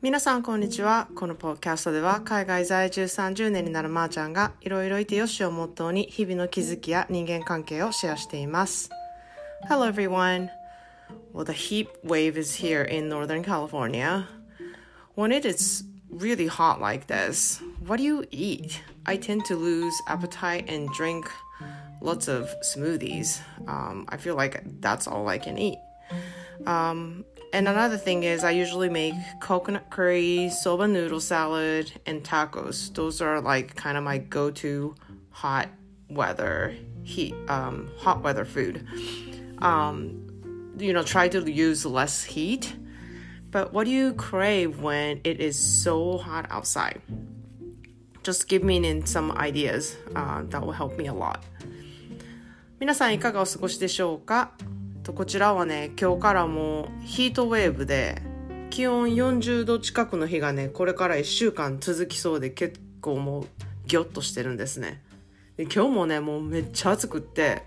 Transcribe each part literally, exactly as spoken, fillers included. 皆さんこんにちは。このポッドキャストでは海外在住さんじゅうねんになるまーちゃんがいろいろいてよしをモットーに日々の気づきや人間関係をシェアしています。 Hello everyone. Well, the heat wave is here in Northern California. When it is really hot like this, what do you eat? I tend to lose appetite and drink lots of smoothies. Um, I feel like that's all I can eat. Um...And another thing is I usually make coconut curry, soba noodle salad, and tacos. Those are like kind of my go-to hot weather, heat, um, hot weather food. Um, you know, try to use less heat. But what do you crave when it is so hot outside? Just give me in some ideas. Uh, that will help me a lot. 皆さんいかがお過ごしでしょうか？こちらはね、今日からもヒートウェーブで気温よんじゅうど近くの日がね、これからいっしゅうかん続きそうで、結構もうギョッとしてるんですね。で、今日もね、もうめっちゃ暑くって、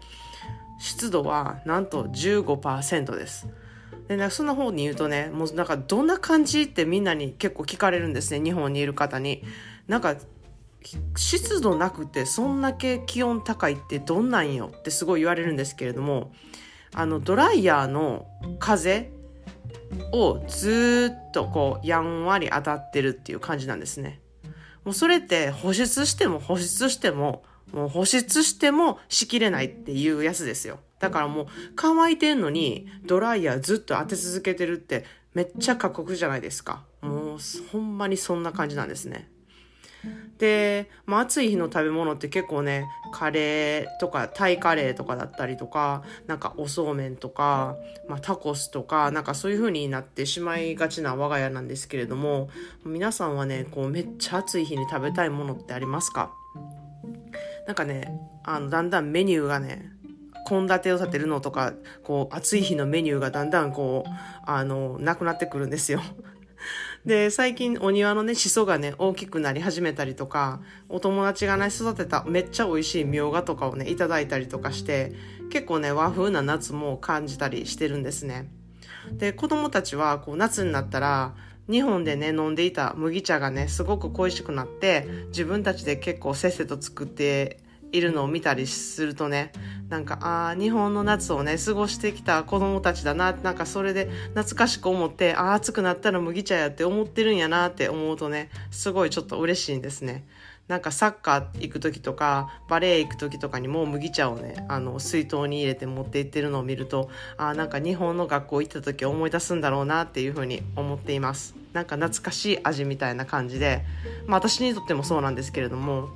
湿度はなんと じゅうごパーセント です。でね、その方に言うとね、もうなんかどんな感じってみんなに結構聞かれるんですね、日本にいる方に。なんか湿度なくてそんだけ気温高いってどんなんよってすごい言われるんですけれども、あのドライヤーの風をずっとこうやんわり当たってるっていう感じなんですね。もうそれって保湿しても保湿してももう保湿してもしきれないっていうやつですよ。だからもう乾いてんのにドライヤーずっと当て続けてるってめっちゃ過酷じゃないですか。もうほんまにそんな感じなんですね。で、まあ、暑い日の食べ物って結構ね、カレーとかタイカレーとかだったりとか、なんかおそうめんとか、まあ、タコスとか、なんかそういう風になってしまいがちな我が家なんですけれども、皆さんはね、こうめっちゃ暑い日に食べたいものってありますか？なんかね、あのだんだんメニューがね、献立を立てるのとか、こう暑い日のメニューがだんだんこうあのなくなってくるんですよ。で、最近お庭のね、シソがね、大きくなり始めたりとか、お友達がね、育てためっちゃ美味しいみょうがとかをね、いただいたりとかして、結構ね、和風な夏も感じたりしてるんですね。で、子供たちはこう夏になったら、日本でね、飲んでいた麦茶がね、すごく恋しくなって、自分たちで結構せっせと作っているのを見たりするとね、なんか、あー、日本の夏をね、過ごしてきた子供たちだな、なんかそれで懐かしく思って、あー、暑くなったら麦茶やって思ってるんやなって思うとね、すごいちょっと嬉しいんですね。なんかサッカー行く時とか、バレー行く時とかにも麦茶をね、あの、水筒に入れて持って行ってるのを見ると、あー、なんか日本の学校行った時思い出すんだろうなっていうふうに思っています。なんか懐かしい味みたいな感じで、まあ私にとってもそうなんですけれども、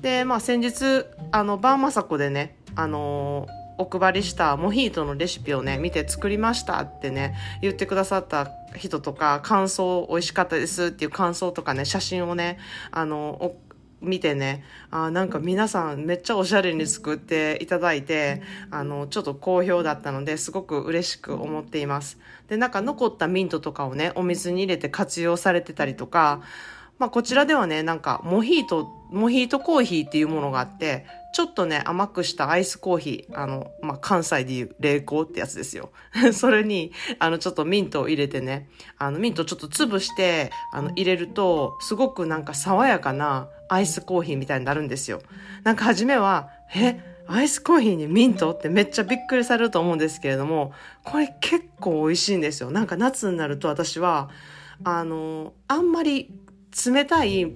で、まあ先日、あの、バーマサコでね、あのお配りしたモヒートのレシピをね見て作りましたってね言ってくださった人とか、感想美味しかったですっていう感想とかね、写真をねあの見てね、あ、なんか皆さんめっちゃおしゃれに作っていただいて、あのちょっと好評だったのですごく嬉しく思っています。で、なんか残ったミントとかをねお水に入れて活用されてたりとか、まあこちらではね、なんかモヒートモヒートコーヒーっていうものがあって、ちょっとね甘くしたアイスコーヒー、あの、まあ、関西でいう冷凍ってやつですよ。それにあのちょっとミントを入れてね、あのミントちょっと潰してあの入れると、すごくなんか爽やかなアイスコーヒーみたいになるんですよ。なんか初めはえアイスコーヒーにミントってめっちゃびっくりされると思うんですけれども、これ結構美味しいんですよ。なんか夏になると私はあのあんまり冷たい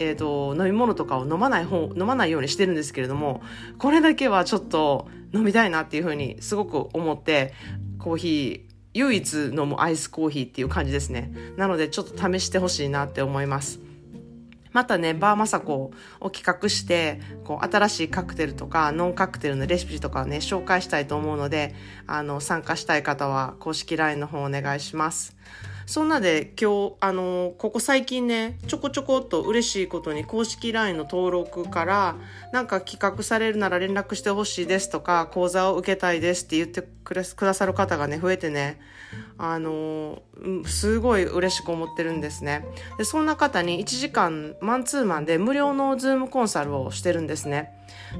えーと、飲み物とかを飲まない方、飲まないようにしてるんですけれども、これだけはちょっと飲みたいなっていう風にすごく思って、コーヒー、唯一飲むアイスコーヒーっていう感じですね。なのでちょっと試してほしいなって思います。またね、バーマサコを企画して、こう新しいカクテルとかノンカクテルのレシピとかをね、紹介したいと思うので、あの、参加したい方は公式 ライン の方お願いします。そんなで今日、あのー、ここ最近ね、ちょこちょこっと嬉しいことに公式 ライン の登録から、なんか企画されるなら連絡してほしいですとか、講座を受けたいですって言ってくださる方がね、増えてね、あのすごい嬉しく思ってるんですね。でそんな方にいちじかんマンツーマンで無料のズームコンサルをしてるんですね。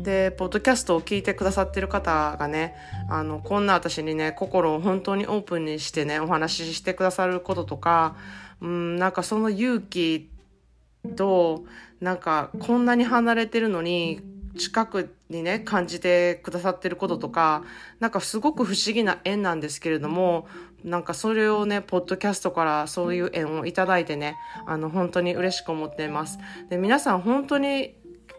でポッドキャストを聞いてくださってる方がね、あのこんな私にね、心を本当にオープンにしてねお話ししてくださることとか、うん、なんかその勇気と、なんかこんなに離れてるのに近くにね感じてくださってることとか、なんかすごく不思議な縁なんですけれども、なんかそれをねポッドキャストからそういう縁をいただいてね、あの本当に嬉しく思っています。で皆さん本当に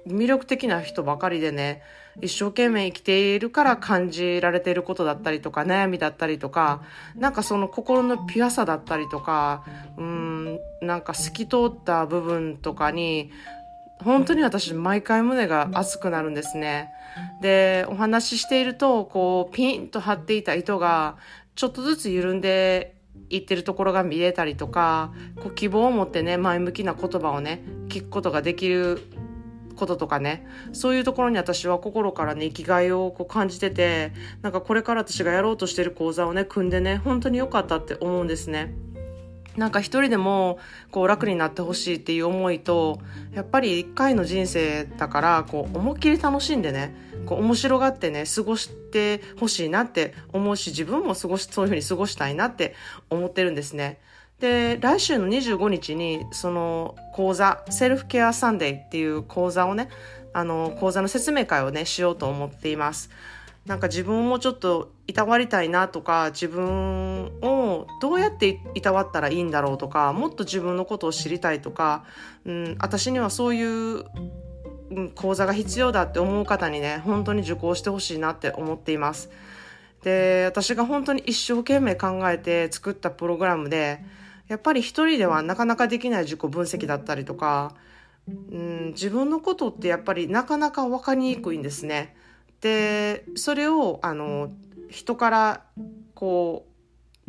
魅力的な人ばかりでね、一生懸命生きているから感じられていることだったりとか、悩みだったりとか、なんかその心のピュアさだったりとか、うーんなんか透き通った部分とかに本当に私毎回胸が熱くなるんですね。でお話ししていると、こうピンと張っていた糸がちょっとずつ緩んでいってるところが見れたりとか、こう希望を持ってね前向きな言葉をね聞くことができることとかね、そういうところに私は心からね生きがいをこう感じてて、なんかこれから私がやろうとしている講座をね組んでね本当に良かったって思うんですね。なんか一人でもこう楽になってほしいっていう思いと、やっぱり一回の人生だからこう思いっきり楽しんでね、こう面白がってね過ごしてほしいなって思うし、自分も過ごしそういう風に過ごしたいなって思ってるんですね。で来週のにじゅうごにちにその講座、セルフケアサンデーっていう講座をね、あの講座の説明会をねしようと思っています。なんか自分もちょっといたわりたいなとか、自分をどうやっていたわったらいいんだろうとか、もっと自分のことを知りたいとか、うん、私にはそういう講座が必要だって思う方にね本当に受講してほしいなって思っています。で私が本当に一生懸命考えて作ったプログラムで、やっぱり一人ではなかなかできない自己分析だったりとか、うん、自分のことってやっぱりなかなか分かりにくいんですね。でそれをあの人からこ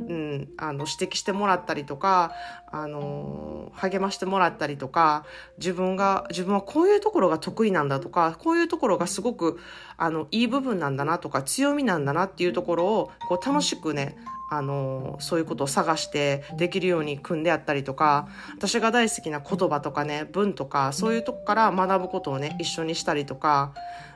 う、うん、あの指摘してもらったりとか、あの励ましてもらったりとか、自分が自分はこういうところが得意なんだとか、こういうところがすごくあのいい部分なんだなとか、強みなんだなっていうところをこう楽しくね、あのそういうことを探してできるように組んであったりとか、私が大好きな言葉とかね文とか、そういうとこから学ぶことをね一緒にしたりとか、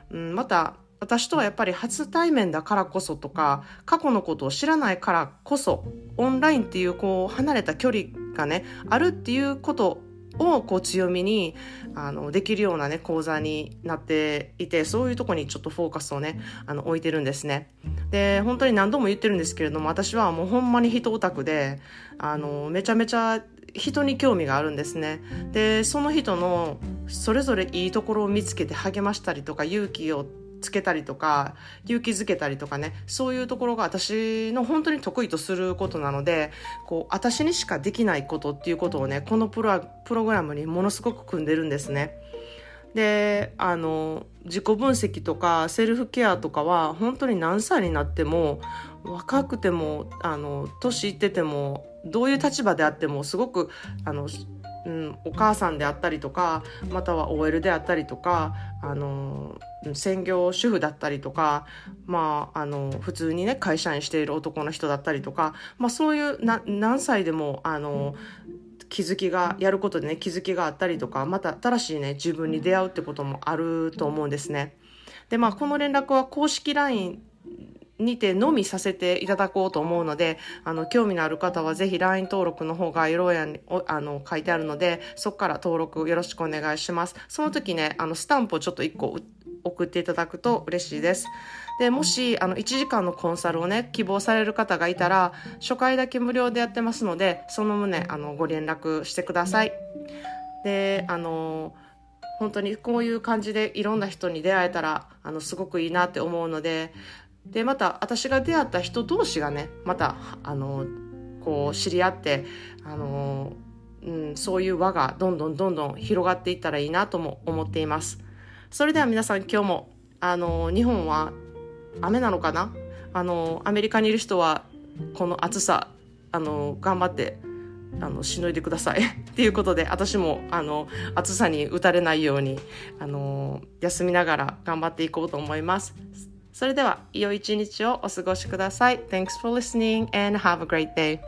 うん、また私とはやっぱり初対面だからこそとか、過去のことを知らないからこそ、オンラインっていうこう離れた距離がねあるっていうことをこう強みにあのできるようなね講座になっていて、そういうとこにちょっとフォーカスをねあの置いてるんですね。で本当に何度も言ってるんですけれども、私はもうほんまに人オタクで、あのめちゃめちゃ人に興味があるんですね。でその人のそれぞれいいところを見つけて励ましたりとか、勇気をつけたりとか、勇気づけたりとかね、そういうところが私の本当に得意とすることなので、こう私にしかできないことっていうことをねこのプロ、プログラムにものすごく組んでるんですね。であの自己分析とかセルフケアとかは本当に何歳になっても、若くてもあの年いってても、どういう立場であってもすごくあのうん、お母さんであったりとか、または オーエル であったりとか、あの専業主婦だったりとか、まあ、あの普通にね会社員している男の人だったりとか、まあ、そういうな何歳でもあの気づきがやることでね気づきがあったりとか、また新しいね自分に出会うってこともあると思うんですね。で、まあ、この連絡は公式 ラインにてのみさせていただこうと思うので、あの興味のある方はぜひ ライン 登録の方が色やにあの書いてあるので、そこから登録よろしくお願いします。その時ねあのスタンプをちょっといっこ送っていただくと嬉しいです。でもしあのいちじかんのコンサルをね希望される方がいたら、初回だけ無料でやってますので、その旨あのご連絡してください。であの本当にこういう感じでいろんな人に出会えたらあのすごくいいなって思うので、でまた私が出会った人同士がねまたあのこう知り合ってあの、うん、そういう輪がどんどんどんどん広がっていったらいいなとも思っています。それでは皆さん、今日もあの日本は雨なのかな、あのアメリカにいる人はこの暑さあの頑張ってあのしのいでくださいっていうことで、私もあの暑さに打たれないようにあの休みながら頑張っていこうと思います。それでは良い一日をお過ごしください。 Thanks for listening and have a great day.